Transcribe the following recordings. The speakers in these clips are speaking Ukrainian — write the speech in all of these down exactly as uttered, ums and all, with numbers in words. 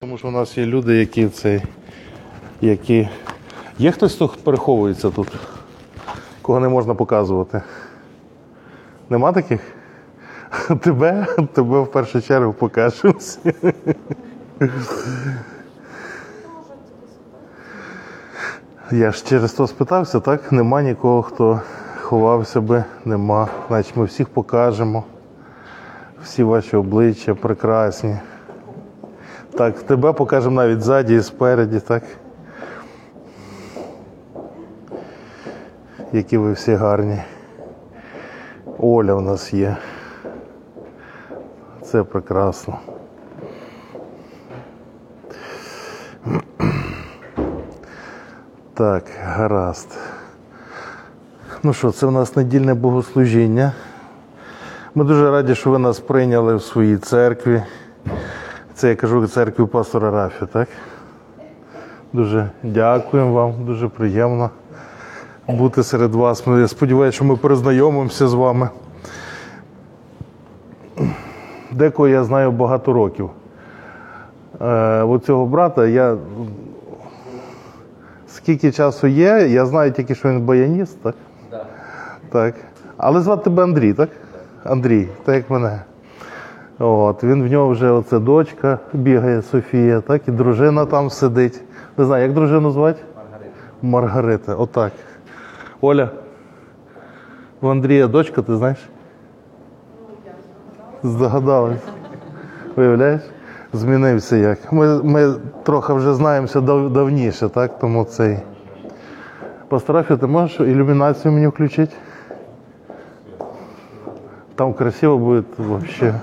Тому що у нас є люди, які це, які... Є хтось, хто переховується тут? Кого не можна показувати? Нема таких? Тебе? Тебе в першу чергу покажемо. Я ж через то спитався, так? Нема нікого, хто ховався би. Нема. Значить, ми всіх покажемо. Всі ваші обличчя прекрасні. Так, тебе покажемо навіть ззаді і спереді, так? Які ви всі гарні. Оля в нас є. Це прекрасно. Так, гаразд. Ну що, це в нас недільне богослужіння. Ми дуже раді, що ви нас прийняли в своїй церкві. Це, я кажу, церкві пастора Рафі, так? Дуже дякуємо вам, дуже приємно бути серед вас. Я сподіваюся, що ми перезнайомимося з вами. Декого я знаю багато років. Е, оцього брата я... Скільки часу є, я знаю тільки, що він баяніст, так? Да. Так. Але звати тебе Андрій, так? Да. Андрій, так як мене. От, він в нього вже оце дочка бігає, Софія, так, і дружина там сидить. Не знаю, як дружину звати? Маргарита. Маргарита, отак. Оля, в Андрія дочка, ти знаєш? Ну, я здогадалась. Виявляєш? Змінився як. Ми, ми трохи вже знаємося дав, давніше, так, тому цей. Постарався, ти можеш ілюмінацію мені включити? Там красиво буде взагалі.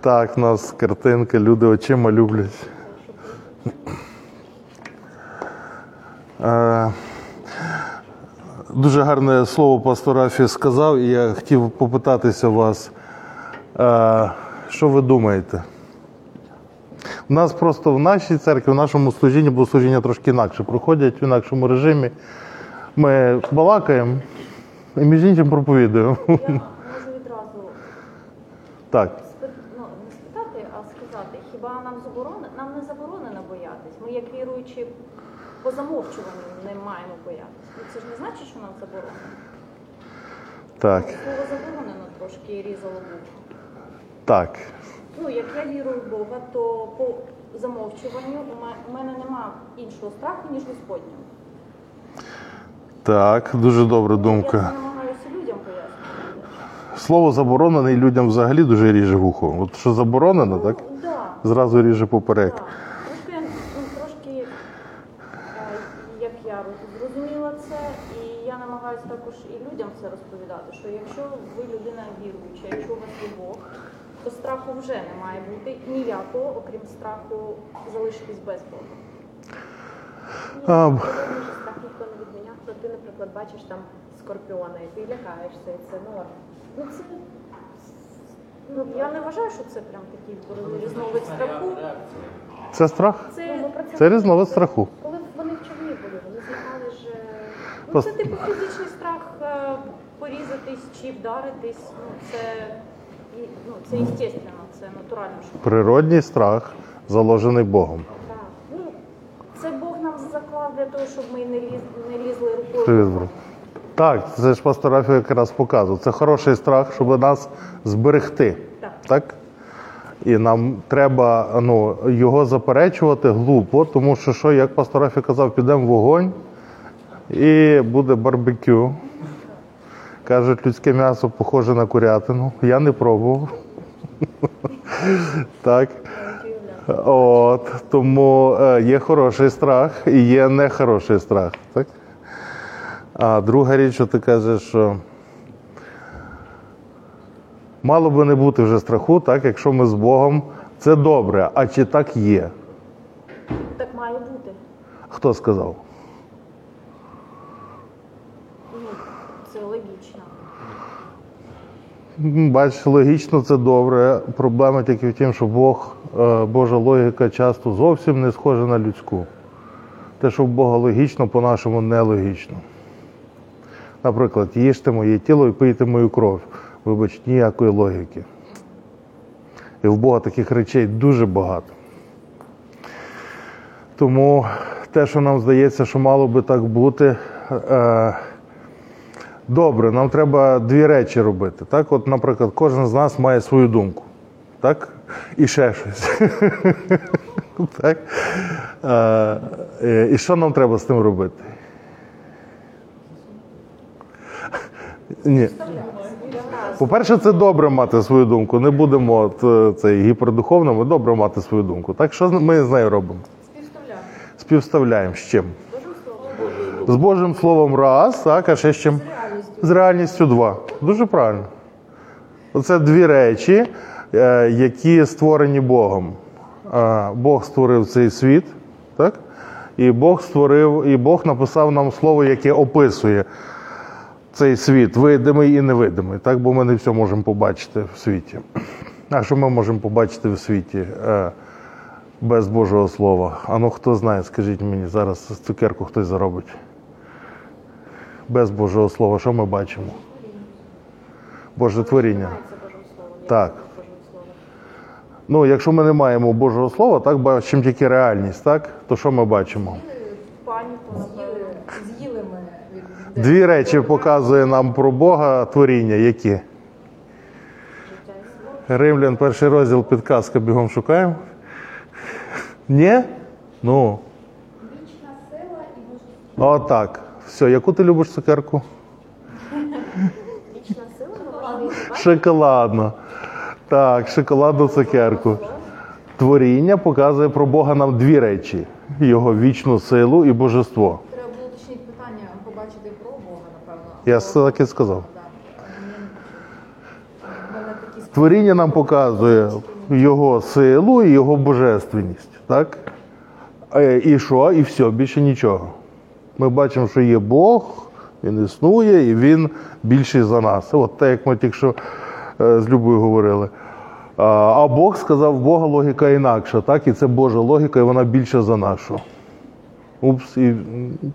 Так, у нас картинка, люди очима люблять. Дуже гарне слово пастор Рафі сказав, і я хотів попитатися вас, що ви думаєте? У нас просто в нашій церкві, в нашому служінні, богослужіння трошки інакше проходять, в інакшому режимі. Ми балакаємо і між іншим проповідуємо. Я можу відразу так. Спит... ну, не спитати, а сказати, хіба нам заборонено? Нам не заборонено боятись. Ми, як віруючі, по замовчуванню не маємо боятись. Це ж не значить, що нам заборонено. Так. Слово заборонено трошки різало Бога. Так. Ну, як я вірую в Бога, то по замовчуванню у мене нема іншого страху, ніж Господнього. Так, дуже добра думка. Слово заборонене і людям взагалі дуже ріже вухо. От що заборонено, ну, так? Да. Зразу ріже поперек. Да. Трошки, трошки, як я зрозуміла це, і я намагаюся також і людям це розповідати, що якщо ви людина віруюча, якщо у вас є Бог, то страху вже не має бути ніякого, окрім страху залишитись без Бога. Ні, страх ніхто не відміняв, то ти, наприклад, бачиш там скорпіона, і ти лякаєшся, і це норм. Ну, це... Ну, я не вважаю, що це прям такий різновид страху. Це страх? Це, ну, це, це різновид страху. Коли вони в човні були, вони злякали ж... Ну, Пос... це типу фізичний страх порізатись чи вдаритись. Ну, це, ну, це естественно, це натурально. Що... Природній страх, заложений Богом. Для того, щоб ми не, ліз, не лізли рукою. Так, це ж пастор Рафі якраз показує. Це хороший страх, щоб нас зберегти. Так. Так? І нам треба, ну, його заперечувати глупо, тому що, що як пастор Рафі казав, підемо в вогонь і буде барбекю. Кажуть, людське м'ясо похоже на курятину. Я не пробував. Так. От, тому є хороший страх і є нехороший страх, так? А друга річ, що ти кажеш, що мало би не бути вже страху, так, якщо ми з Богом, це добре, а чи так є? Так має бути. Хто сказав? Ну, це логічно. Бач, логічно це добре. Проблема тільки в тім, що Бог, Божа логіка часто зовсім не схожа на людську. Те, що в Бога логічно, по-нашому нелогічно. Наприклад, їжте моє тіло і пийте мою кров. Вибач, ніякої логіки. І в Бога таких речей дуже багато. Тому те, що нам здається, що мало би так бути, е, добре, нам треба дві речі робити. Так, от, наприклад, кожен з нас має свою думку. Так? І ще щось. Так? І що нам треба з тим робити? Ні. По-перше, це добре мати свою думку. Не будемо гіпердуховними, добре мати свою думку. Так, що ми з нею робимо? Співставляємо. Співставляємо з чим? З Божим Словом раз, так, а ще з чим? З реальністю. З реальністю два. Дуже правильно. Оце дві речі, які створені Богом. Бог створив цей світ, так? І Бог створив, і Бог написав нам слово, яке описує цей світ, видимий і невидимий, так? Бо ми не все можемо побачити в світі. А що ми можемо побачити в світі без Божого Слова? А ну, хто знає, скажіть мені, зараз цукерку хтось заробить. Без Божого Слова, що ми бачимо? Боже творіння. Так. Ну, якщо ми не маємо Божого Слова, так, бачимо тільки реальність, так, то що ми бачимо? Дві речі показує нам про Бога творіння, які? Римлян, перший розділ, підказка, бігом шукаємо. Ні? Ну. Вічна сила і божество. Отак. Все, яку ти любиш цукерку? Вічна сила? Шоколадно. Так, шоколадну цукерку. Творіння показує про Бога нам дві речі. Його вічну силу і божество. Треба було уточнити питання, побачити про Бога, напевно. Я так і сказав. Творіння нам показує його силу і його божественність. Так? І що? І все, більше нічого. Ми бачимо, що є Бог, Він існує, і Він більший за нас. От так, як ми тільки що з Любою говорили. А Бог сказав, Бога логіка інакша, так? І це Божа логіка, і вона більша за нашу. Упс, і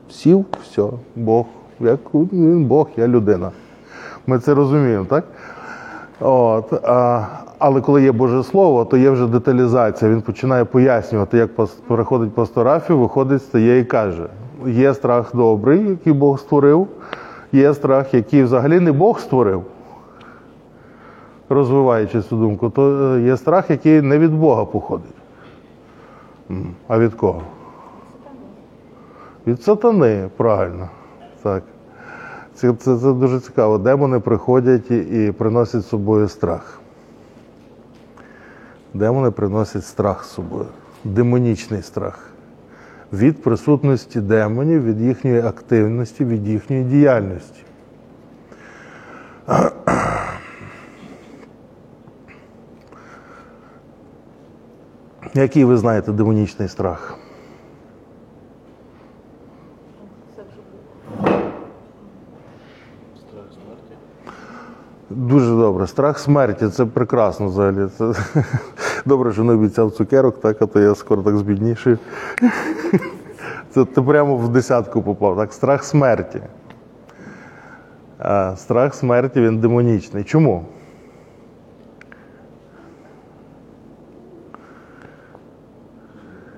сів, все, Бог. Як Він Бог, я людина. Ми це розуміємо, так? От. Але коли є Боже Слово, то є вже деталізація. Він починає пояснювати, як переходить пастор Рафі, виходить, стає і каже. Є страх добрий, який Бог створив. Є страх, який взагалі не Бог створив. Розвиваючи цю думку, то є страх, який не від Бога походить. А від кого? Від сатани, правильно. Так. Це, це, це дуже цікаво. Демони приходять і, і приносять з собою страх. Демони приносять страх з собою. Демонічний страх. Від присутності демонів, від їхньої активності, від їхньої діяльності. Який ви знаєте демонічний страх? Страх смерті. Дуже добре. Страх смерті. Це прекрасно взагалі. Це... Добре, що не обіцяв цукерок, так? А то я скоро так збіднішую. Це ти прямо в десятку попав. Так, страх смерті. А страх смерті, він демонічний. Чому?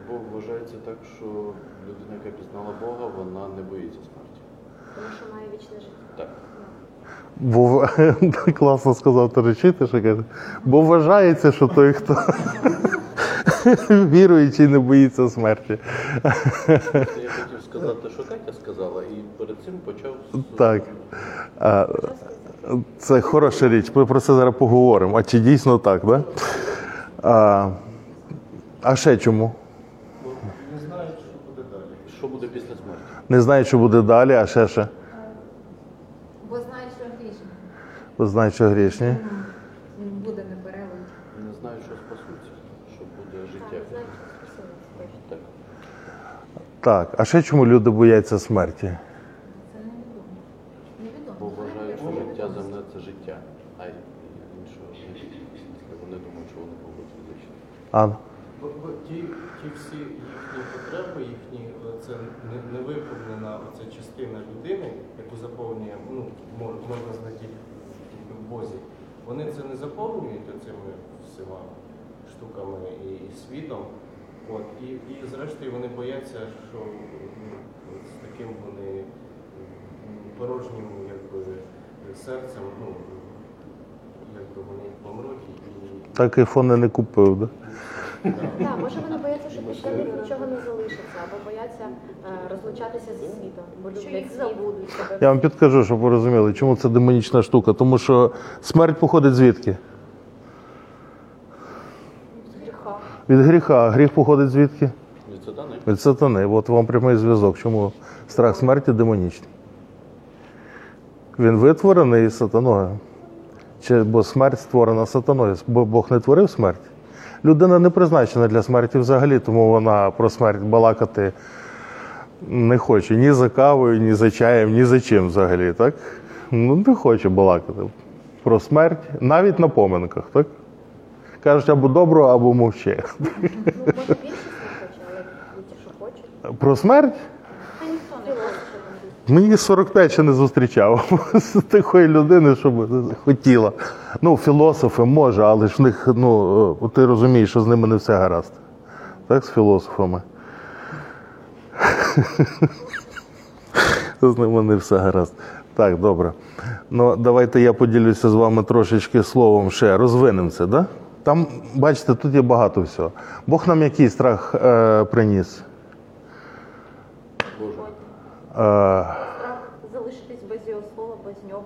Бог вважається так, що людина, яка пізнала Бога, вона не боїться смерті. Тому що має вічне життя. Так. Бо класно сказав, то речити, що каже. Бо вважається, що той, хто віруючий, не боїться смерті. Я хотів сказати, що Катя сказала, і перед цим почав. Так. А, це хороша річ. Ми про це зараз поговоримо. А чи дійсно так, так? Да? А, а ще чому? Не знаю, що буде далі. Що буде після смерті? Не знаю, що буде далі, а ще ще. Бо знаю, що грішні. Він буде не перелить. Не знаю, що спасуться, що буде життя. Так. Так, а ще чому люди бояться смерті? Це невідомо. Бо вважають, що життя земне – це життя. А іншого життя. Вони думають, що вони будуть вічні. Анна? Бо ті, ті всі їхні потреби, їхні, це не, не виповнена оця частина людини, яку заповнює, ну, можна знайти, Бозі. Вони це не заповнюють оцими всіма штуками і, і світом. От, і, і зрештою вони бояться, що з таким вони порожнім якби, серцем, ну, якби вони помруть. І... Так і фони не купив, да? Так, може вони бояться, що після них нічого не залишиться, або бояться розлучатися зі світом, бо люблять забудуть себе. Я вам підкажу, щоб ви розуміли, чому це демонічна штука, тому що смерть походить звідки? Від гріха. Гріх походить звідки? Від сатани. Від сатани. От вам прямий зв'язок. Чому страх смерті демонічний? Він витворений сатаною. Чи, бо смерть створена сатаною. Бо Бог не творив смерть. Людина не призначена для смерті взагалі, тому вона про смерть балакати не хоче. Ні за кавою, ні за чаєм, ні за чим взагалі, так? Ну, не хоче балакати про смерть, навіть на поминках, так? Кажуть, або добро, або мовче. Ну, може, більше не хоче, але ті, що хочуть. Про смерть? Та ніхто не хоче. Мені сорок п'ять ще не зустрічав з такої людини, щоб хотіла. Ну, філософи може, але ж в них, ну, ти розумієш, що з ними не все гаразд. Так, з філософами? З ними не все гаразд. Так, добре. Ну, давайте я поділюся з вами трошечки словом ще. Розвинемо це, так? Да? Там, бачите, тут є багато всього. Бог нам який страх е, приніс? Боже. Е, страх залишитись без його слова, без нього.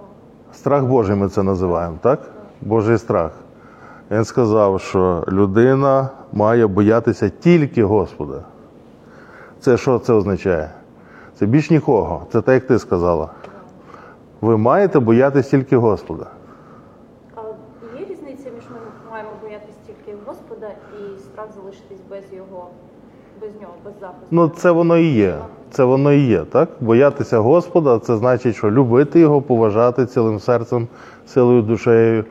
Страх Божий ми це називаємо, так? так? Божий страх. Він сказав, що людина має боятися тільки Господа. Це що це означає? Це більш нікого. Це так, як ти сказала. Так. Ви маєте боятися тільки Господа. Залишитись без його, без нього, без захисту. Ну, це воно і є. Це воно і є, так? Боятися Господа, це значить, що любити його, поважати цілим серцем, силою, душею,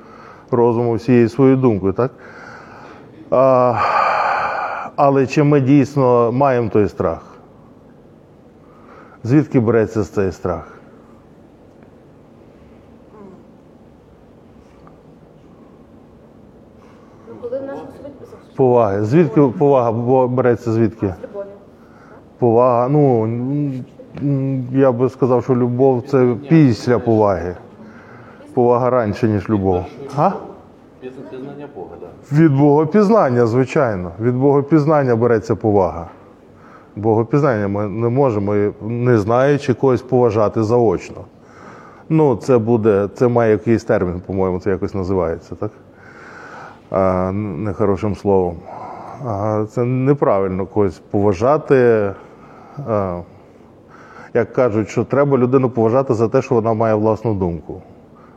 розумом, всією своєю думкою, так? А, але чи ми дійсно маємо той страх? Звідки береться цей страх? Поваги. Звідки повага береться? Звідки? Повага. Ну, я би сказав, що любов – це після поваги. Повага раніше, ніж любов. А? Пізнання Бога, так. Від Богопізнання, звичайно. Від Богопізнання береться повага. Богопізнання ми не можемо, не знаючи, когось поважати заочно. Ну, це буде, це має якийсь термін, по-моєму, це якось називається, так? А, нехорошим словом. А, це неправильно когось поважати. А, як кажуть, що треба людину поважати за те, що вона має власну думку.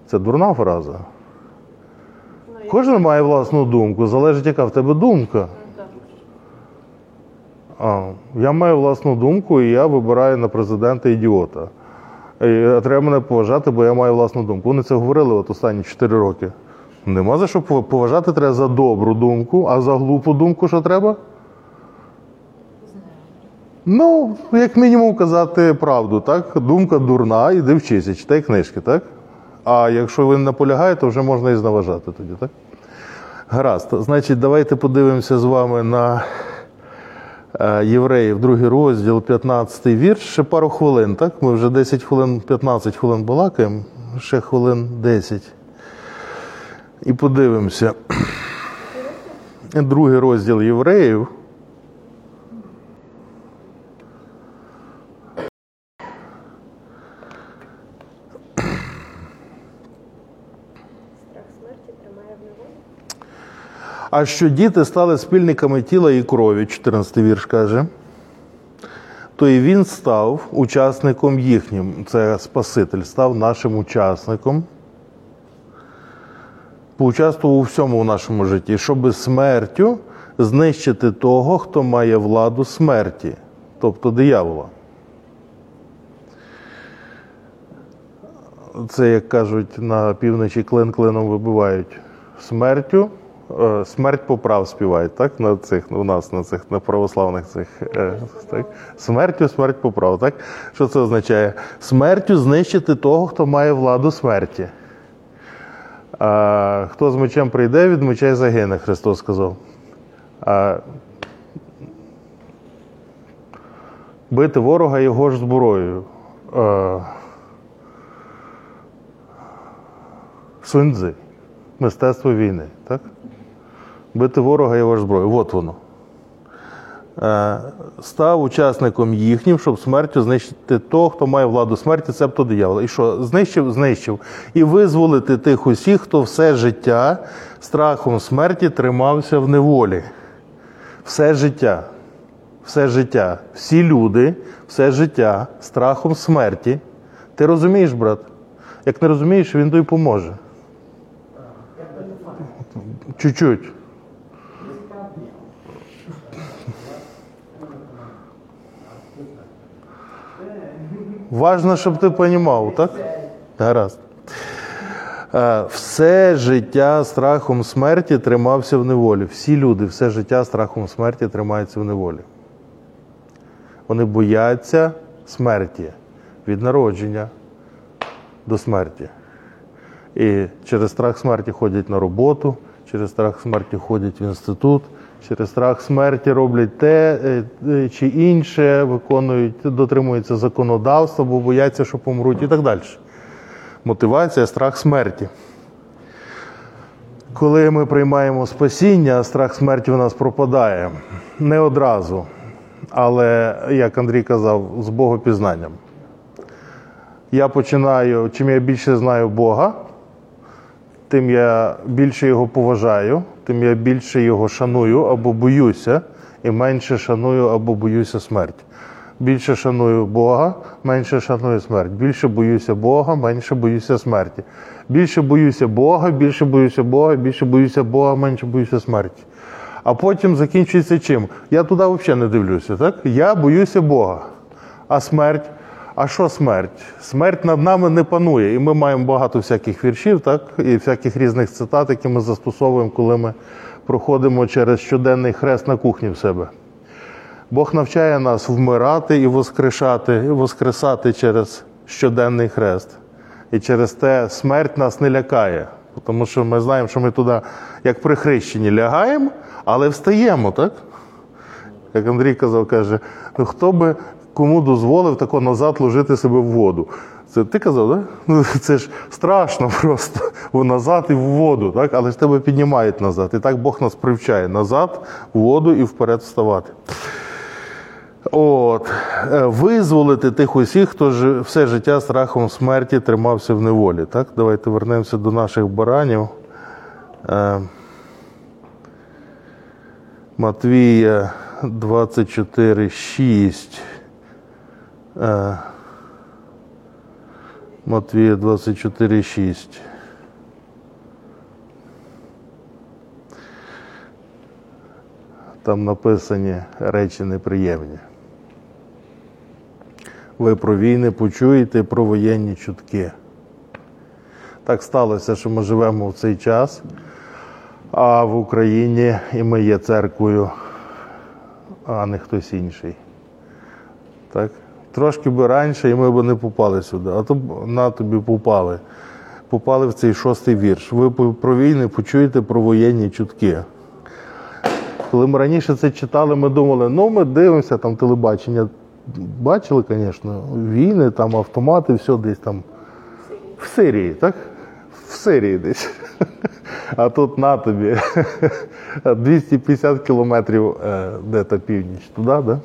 Це дурна фраза. Ну, кожен я... має власну думку. Залежить, яка в тебе думка. А, я маю власну думку, і я вибираю на президента ідіота. І треба мене поважати, бо я маю власну думку. Вони це говорили от останні чотири роки. Нема за що поважати, треба за добру думку, а за глупу думку що треба? Ну, як мінімум казати правду, так? Думка дурна, іди вчися, читай книжки, так? А якщо ви не наполягаєте, то вже можна і зневажати тоді, так? Гаразд, значить, давайте подивимося з вами на Євреїв, другий розділ, п'ятнадцятий вірш, ще пару хвилин, так? Ми вже десять хвилин, п'ятнадцять хвилин балакаємо, ще хвилин десять. І подивимося. Другий розділ Євреїв. А що діти стали спільниками тіла і крові, чотирнадцятий вірш каже, то і він став учасником їхнім. Це Спаситель став нашим учасником. Поучаствував у всьому в нашому житті, щоби смертю знищити того, хто має владу смерті, тобто диявола. Це, як кажуть, на півночі клин клином вибивають. Смертю, смерть поправ співають, так? На цих, у нас на цих, на православних цих, так? Смертю, смерть поправ, так? Що це означає? Смертю знищити того, хто має владу смерті. А, хто з мечем прийде, від меча й загине, Христос сказав. бити ворога його ж зброєю. Сунь-цзи. Мистецтво війни. Так? Бити ворога його ж зброєю. От воно. Став учасником їхнім, щоб смертю знищити того, хто має владу смерті, цебто диявола. І що? Знищив? Знищив. І визволити тих усіх, хто все життя страхом смерті тримався в неволі. Все життя. Все життя. Всі люди, все життя страхом смерті. Ти розумієш, брат? Як не розумієш, він тобі поможе. Чуть-чуть. Важно, щоб ти розумів, так? Гаразд. Все життя страхом смерті тримався в неволі. Всі люди все життя страхом смерті тримаються в неволі. Вони бояться смерті. Від народження до смерті. І через страх смерті ходять на роботу, через страх смерті ходять в інститут, через страх смерті роблять те чи інше, виконують, дотримуються законодавства, бо бояться, що помруть і так далі. Мотивація – страх смерті. Коли ми приймаємо спасіння, страх смерті в нас пропадає. Не одразу, але, як Андрій казав, з богопізнанням. Я починаю, чим я більше знаю Бога, тим я більше його поважаю, тим я більше його шаную або боюся, і менше шаную або боюся смерть. Більше шаную Бога, менше шаную смерть. Більше боюся Бога, менше боюся смерті. Більше боюся Бога, більше боюся Бога, більше боюся Бога, менше боюся смерті. А потім закінчується чим? Я туди взагалі не дивлюся, так? Я боюся Бога, а смерть? А що смерть? Смерть над нами не панує. І ми маємо багато всяких віршів, так? І всяких різних цитат, які ми застосовуємо, коли ми проходимо через щоденний хрест на кухні в себе. Бог навчає нас вмирати і воскрешати, і воскресати через щоденний хрест. І через те смерть нас не лякає. Тому що ми знаємо, що ми туди, як при хрещенні, лягаємо, але встаємо, так? Як Андрій казав, каже, ну хто би... Кому дозволив тако назад ложити себе в воду? Це ти казав, так? Да? Це ж страшно просто. Назад і в воду, так? Але ж тебе піднімають назад. І так Бог нас привчає. Назад, в воду і вперед вставати. От. Визволити тих усіх, хто ж все життя страхом смерті тримався в неволі. Так? Давайте вернемося до наших баранів. Матвія двадцять чотири шість. Матвія двадцять чотири шість. Там написані речі неприємні. Ви про війни почуєте, про воєнні чутки. Так сталося, що ми живемо в цей час, а в Україні і ми є церквою, а не хтось інший. Так? Трошки би раніше, і ми б не попали сюди. А то на тобі попали. Попали в цей шостий вірш. Ви про війни почуєте про воєнні чутки. Коли ми раніше це читали, ми думали, ну ми дивимося, там телебачення. Бачили, звісно, війни, там автомати, все десь там. В Сирії, так? В Сирії десь. А тут на тобі. двісті п'ятдесят кілометрів де та північ. Туди, так? Да?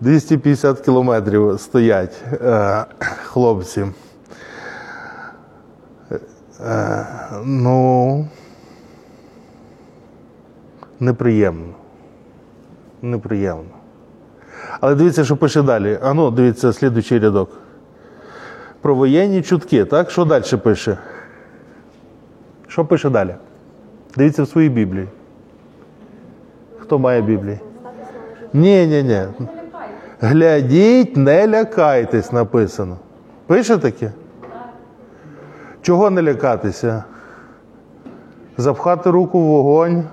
двісті п'ятдесят кілометрів стоять е, хлопці. Е, ну, неприємно. Неприємно. Але дивіться, що пише далі. А ну, дивіться, слідуючий рядок. Про воєнні чутки, так? Що далі пише? Що пише далі? Дивіться в своїй Біблії. Хто має Біблії? Ні, ні, ні. Глядіть, не лякайтесь, написано. Пише таке? Чого не лякатися? Запхати руку в вогонь,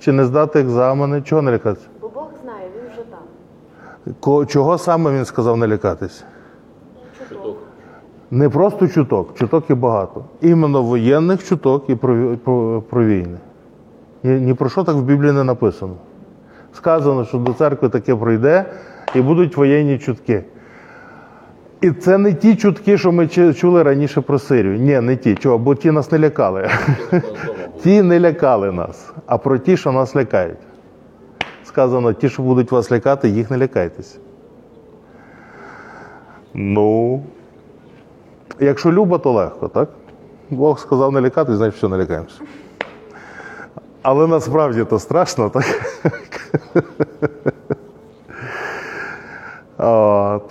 чи не здати екзамени? Чого не лякатися? Бо Бог знає, він вже там. Чого саме він сказав не лякатися? Чуток. Не просто чуток, чуток і багато. Іменно воєнних чуток і про, про, про війни. Ні, ні про що так в Біблії не написано. Сказано, що до церкви таке прийде і будуть воєнні чутки. І це не ті чутки, що ми чули раніше про Сирію. Ні, не ті. Чого? Бо ті нас не лякали. Ті не лякали нас, а про ті, що нас лякають. Сказано, ті, що будуть вас лякати, їх не лякайтеся. Ну, якщо Люба, то легко, так? Бог сказав не лякатись, значить, що не лякаємося. Але насправді то страшно, так? От.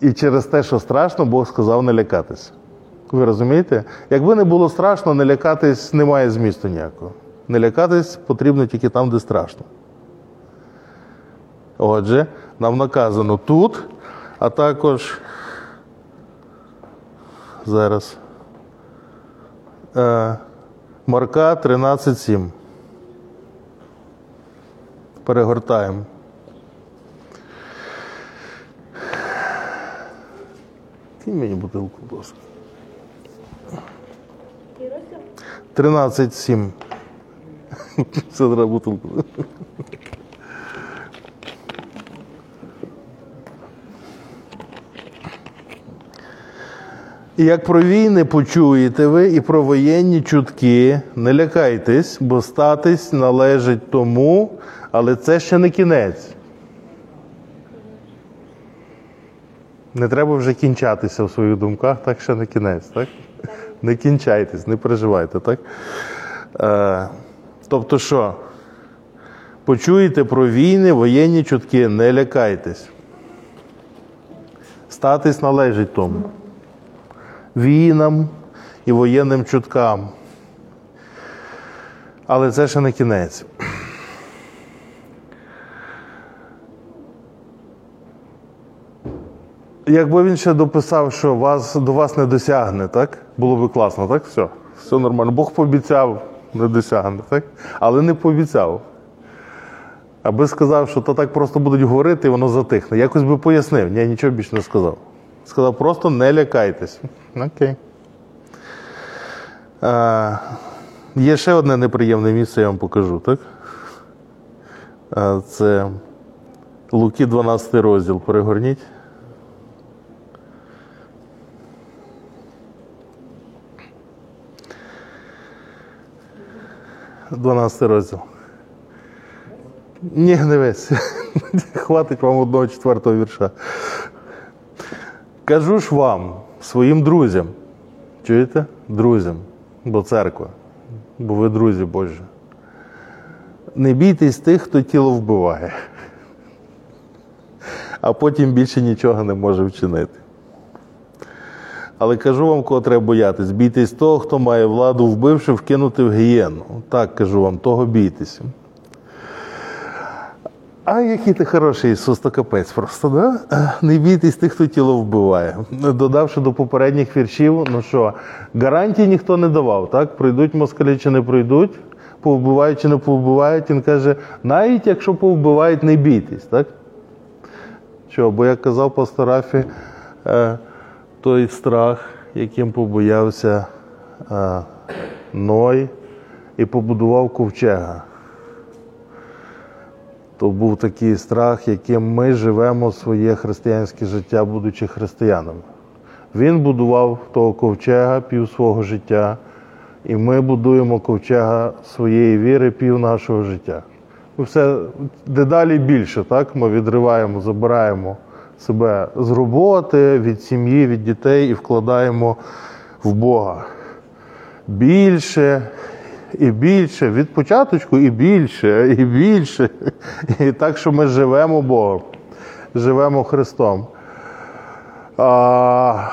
І через те, що страшно, Бог сказав не лякатись. Ви розумієте? Якби не було страшно, не лякатись немає змісту ніякого. Не лякатись потрібно тільки там, де страшно. Отже, нам наказано тут, а також зараз Марка тринадцять сім. Перегортаємо. Кинь мені бутилку, будь ласка. тринадцять сім. Це треба бутилку. І як про війни почуєте ви, і про воєнні чутки, не лякайтесь, бо статись належить тому, але це ще не кінець. Не треба вже кінчатися в своїх думках, так ще не кінець, так? Не кінчайтесь, не переживайте, так? Е, тобто що? Почуєте про війни, воєнні чутки, не лякайтесь. Статись належить тому. Війнам і воєнним чуткам. Але це ще не кінець. Якби він ще дописав, що вас, до вас не досягне, так? Було би класно, так? Все, все нормально. Бог пообіцяв, не досягне, так? Але не пообіцяв. Аби сказав, що то так просто будуть говорити, і воно затихне. Якось би пояснив. Ні, нічого більше не сказав. Сказав, просто не лякайтесь. Окей. Е, є ще одне неприємне місце, я вам покажу, так? Е, це Луки дванадцятий розділ. Перегорніть. дванадцятий розділ. Ні, не весь. Хватить вам одного четвертого вірша. Кажу ж вам, своїм друзям, чуєте? Друзям, бо церква, бо ви друзі Божі. Не бійтесь тих, хто тіло вбиває, а потім більше нічого не може вчинити. Але кажу вам, кого треба боятись, бійтесь того, хто має владу, вбивши, вкинути в гієну. Так, кажу вам, того бійтеся. А який ти хороший, Ісус, то капець просто, да? Не бійтесь тих, хто тіло вбиває. Додавши до попередніх віршів, ну що, гарантій ніхто не давав, так? Прийдуть москалі чи не прийдуть, повбивають чи не повбивають. Він каже, навіть якщо повбивають, не бійтесь, так? Що, бо як казав пастор Рафі, той страх, яким побоявся Ной і побудував ковчега. То був такий страх, яким ми живемо своє християнське життя, будучи християнами. Він будував того ковчега пів свого життя, і ми будуємо ковчега своєї віри пів нашого життя. Ми все дедалі більше, так? Ми відриваємо, забираємо себе з роботи, від сім'ї, від дітей і вкладаємо в Бога. Більше і більше, від початку і більше, і більше. І так, що ми живемо Богом, живемо Христом. А,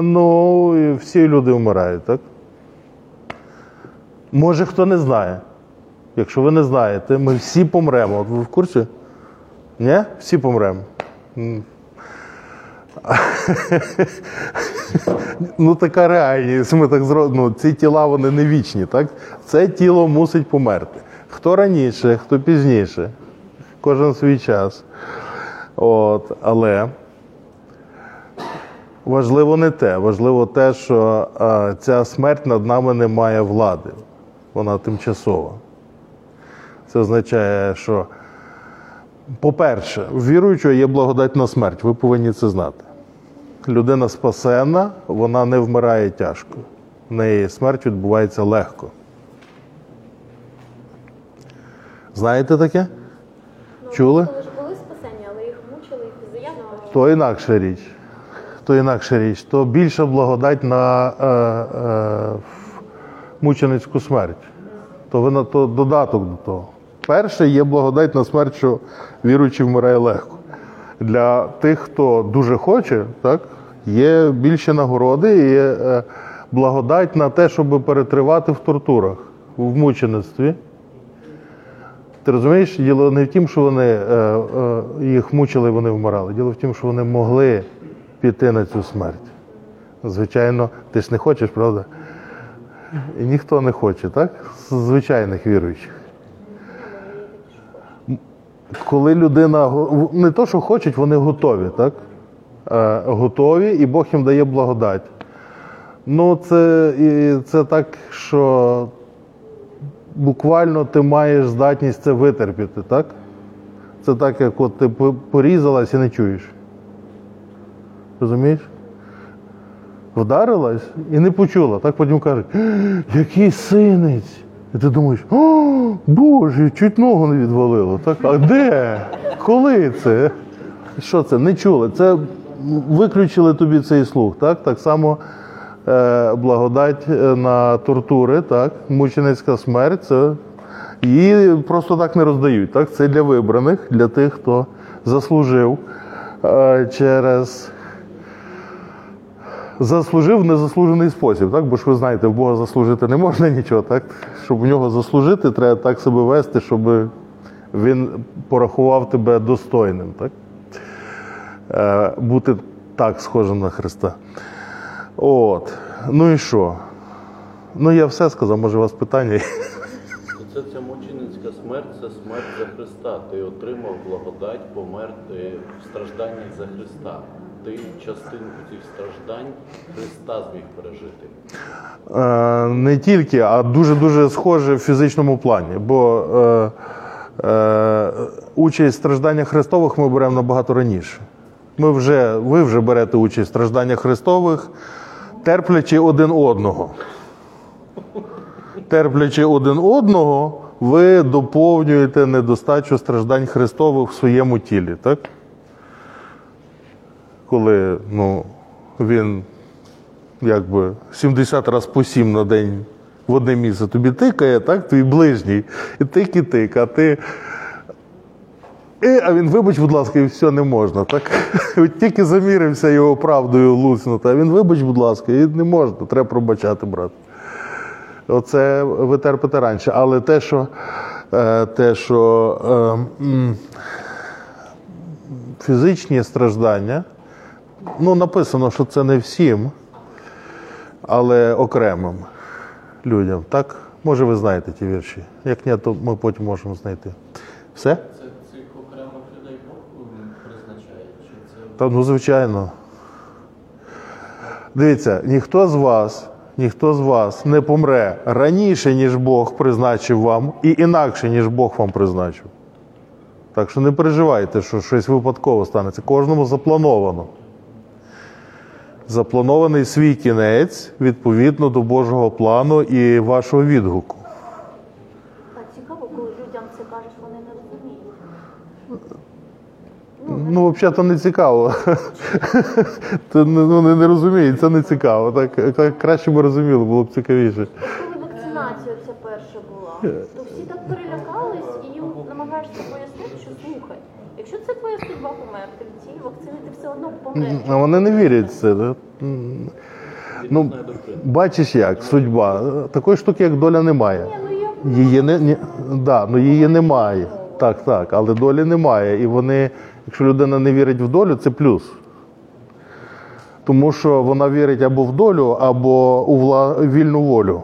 ну, і всі люди вмирають, так? Може, хто не знає. Якщо ви не знаєте, ми всі помремо. От ви в курсі? Ні? Всі помремо. Ну, така реальність, ми так зробимо. Ну, ці тіла, вони не вічні, так? Це тіло мусить померти. Хто раніше, хто пізніше. Кожен свій час. От, але важливо не те. Важливо те, що а, ця смерть над нами не має влади. вона тимчасова. Це означає, що, по-перше, у віруючого є благодать на смерть, ви повинні це знати. Людина спасена, вона не вмирає тяжко. В неї смерть відбувається легко. Знаєте таке? Ну, чули? Коли ж були спасені, але їх мучили, їх заявно. То інакша річ. То інакша річ. То більша благодать на е, е, мученицьку смерть. То ви на то додаток до того. Перше є благодать на смерть, що віруючий вмирає легко. Для тих, хто дуже хоче, так, є більше нагороди і є е, благодать на те, щоб перетривати в тортурах, в мучеництві. Ти розумієш, діло не в тім, що вони, е, е, їх мучили, вони вмирали. Діло в тім, що вони могли піти на цю смерть. Звичайно, ти ж не хочеш, правда? І ніхто не хоче, так? З звичайних віруючих. Коли людина, не то, що хочуть, вони готові, так? Е, готові, і Бог їм дає благодать. Ну, це, і, це так, що буквально ти маєш здатність це витерпіти, так? Це так, як от ти порізалась і не чуєш. Розумієш? Вдарилась і не почула. Так потім кажуть, який синець! І ти думаєш, о, Боже, чуть ногу не відвалило. Так? А де? Коли це? Що це? Не чули. Це виключили тобі цей слух, так? Так само благодать на тортури, так, мученицька смерть, це її просто так не роздають, так, це для вибраних, для тих, хто заслужив через заслужив в незаслужений спосіб, так, бо ж ви знаєте, в Бога заслужити не можна нічого, так, щоб в нього заслужити, треба так себе вести, щоб він порахував тебе достойним, так, бути так схожим на Христа. От, ну і що? Ну я все сказав, може у вас питання? Це ця мученицька смерть, це смерть за Христа. Ти отримав благодать, помер ти в стражданнях за Христа. Ти частинку цих страждань Христа зміг пережити. Е, не тільки, а дуже-дуже схоже в фізичному плані. Бо е, е, участь в стражданнях Христових ми беремо набагато раніше. Ми вже, ви вже берете участь в стражданнях Христових, терплячи один одного. Терплячи один одного, ви доповнюєте недостачу страждань Христових в своєму тілі, так? Коли, ну, він, якби, сімдесят раз по сім на день в одне місце тобі тикає, так? Твій ближній. І тик, і тик, а ти... І, а він, вибач, будь ласка, і все, не можна, так? От тільки замірився його правдою луснути, а він, вибач, будь ласка, і не можна, треба пробачати, брат. Оце ви терпите раніше. Але те, що, те, що е, фізичні страждання, ну, написано, що це не всім, але окремим людям, так? Може, ви знаєте ті вірші? Як ні, то ми потім можемо знайти. Все? Та, ну, звичайно. Дивіться, ніхто з вас, ніхто з вас не помре раніше, ніж Бог призначив вам, і інакше, ніж Бог вам призначив. Так що не переживайте, що щось випадково станеться. Кожному заплановано. Запланований свій кінець відповідно до Божого плану і вашого відгуку. Так, цікаво, коли людям це кажуть, вони не розуміють. Ну, взагалі-то не цікаво. Ти, ну, не, не розуміє, це не цікаво. Так, так, краще б розуміло, було б цікавіше. Коли вакцинація ця перша була, то всі так перелякались і їм намагаєшся пояснити, що слухай. Якщо це твоя судьба померти, в цій вакцини ти все одно померти. А вони не вірять в це. Так? Ну, бачиш як, судьба. Такої штуки, як доля, немає. Її, не, не, да, ну, її немає. Так, так, але долі немає. І вони... Якщо людина не вірить в долю, це плюс. Тому що вона вірить або в долю, або у вла... вільну волю.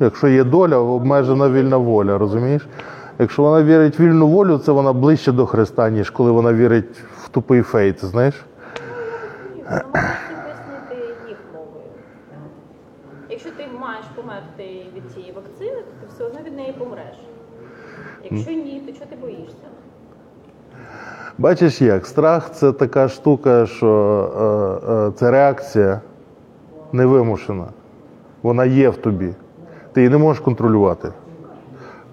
Якщо є доля, обмежена вільна воля, розумієш? Якщо вона вірить в вільну волю, це вона ближче до Христа, ніж коли вона вірить в тупий фейт, знаєш? Вона може пояснити їх мовою. Якщо ти маєш померти від цієї вакцини, то ти все помреш. Якщо ні, то чого ти боїшся? Бачиш як, страх – це така штука, що е, е, це реакція невимушена. Вона є в тобі. Ти її не можеш контролювати.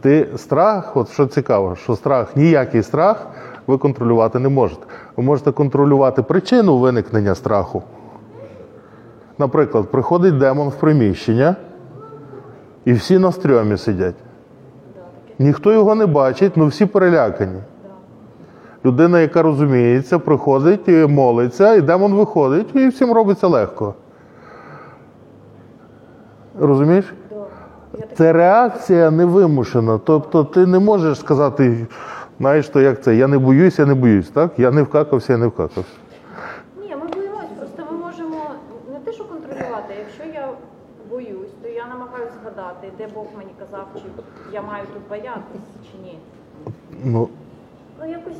Ти страх, от що цікаво, що страх, ніякий страх ви контролювати не можете. Ви можете контролювати причину виникнення страху. Наприклад, приходить демон в приміщення, і всі на стрьомі сидять. Ніхто його не бачить, але всі перелякані. Людина, яка розуміється, приходить і молиться, і демон виходить, і всім робиться легко. Розумієш? Це реакція невимушена. Тобто ти не можеш сказати, знаєш, то як це, я не боюсь, я не боюсь, так? Я не вкакався, я не вкакався. Ні, ми боїмось, просто ми можемо не те, що контролювати, якщо я боюсь, то я намагаюся згадати, де Бог мені казав, чи я маю тут боятися, чи ні. Ну, ну якось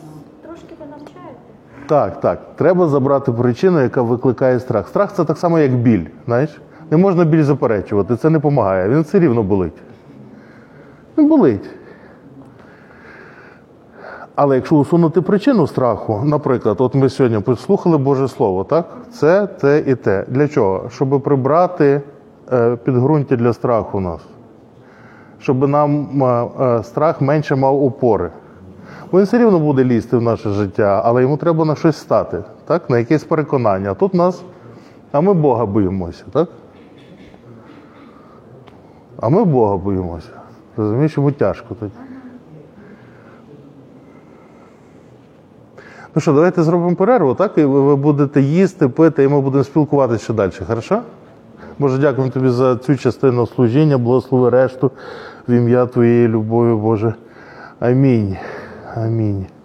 трошки ви навчаєте. Так, так. Треба забрати причину, яка викликає страх. Страх – це так само, як біль, знаєш? Не можна біль заперечувати, це не допомагає. Він все рівно болить. Він болить. Але якщо усунути причину страху, наприклад, от ми сьогодні послухали Боже Слово, так? Це, те і те. Для чого? Щоб прибрати підґрунтя для страху у нас. Щоб нам страх менше мав опори. Бо він все рівно буде лізти в наше життя, але йому треба на щось стати, так? На якесь переконання. Тут нас... А ми Бога боїмося, так? А ми Бога боїмося. Розумієш, йому тяжко тут. Ну що, давайте зробимо перерву, так? І ви будете їсти, пити, і ми будемо спілкуватися ще далі. Хорошо? Боже, дякуємо Тобі за цю частину служіння. Благослови решту в ім'я Твоєї любові, Боже. Амінь. Амінь.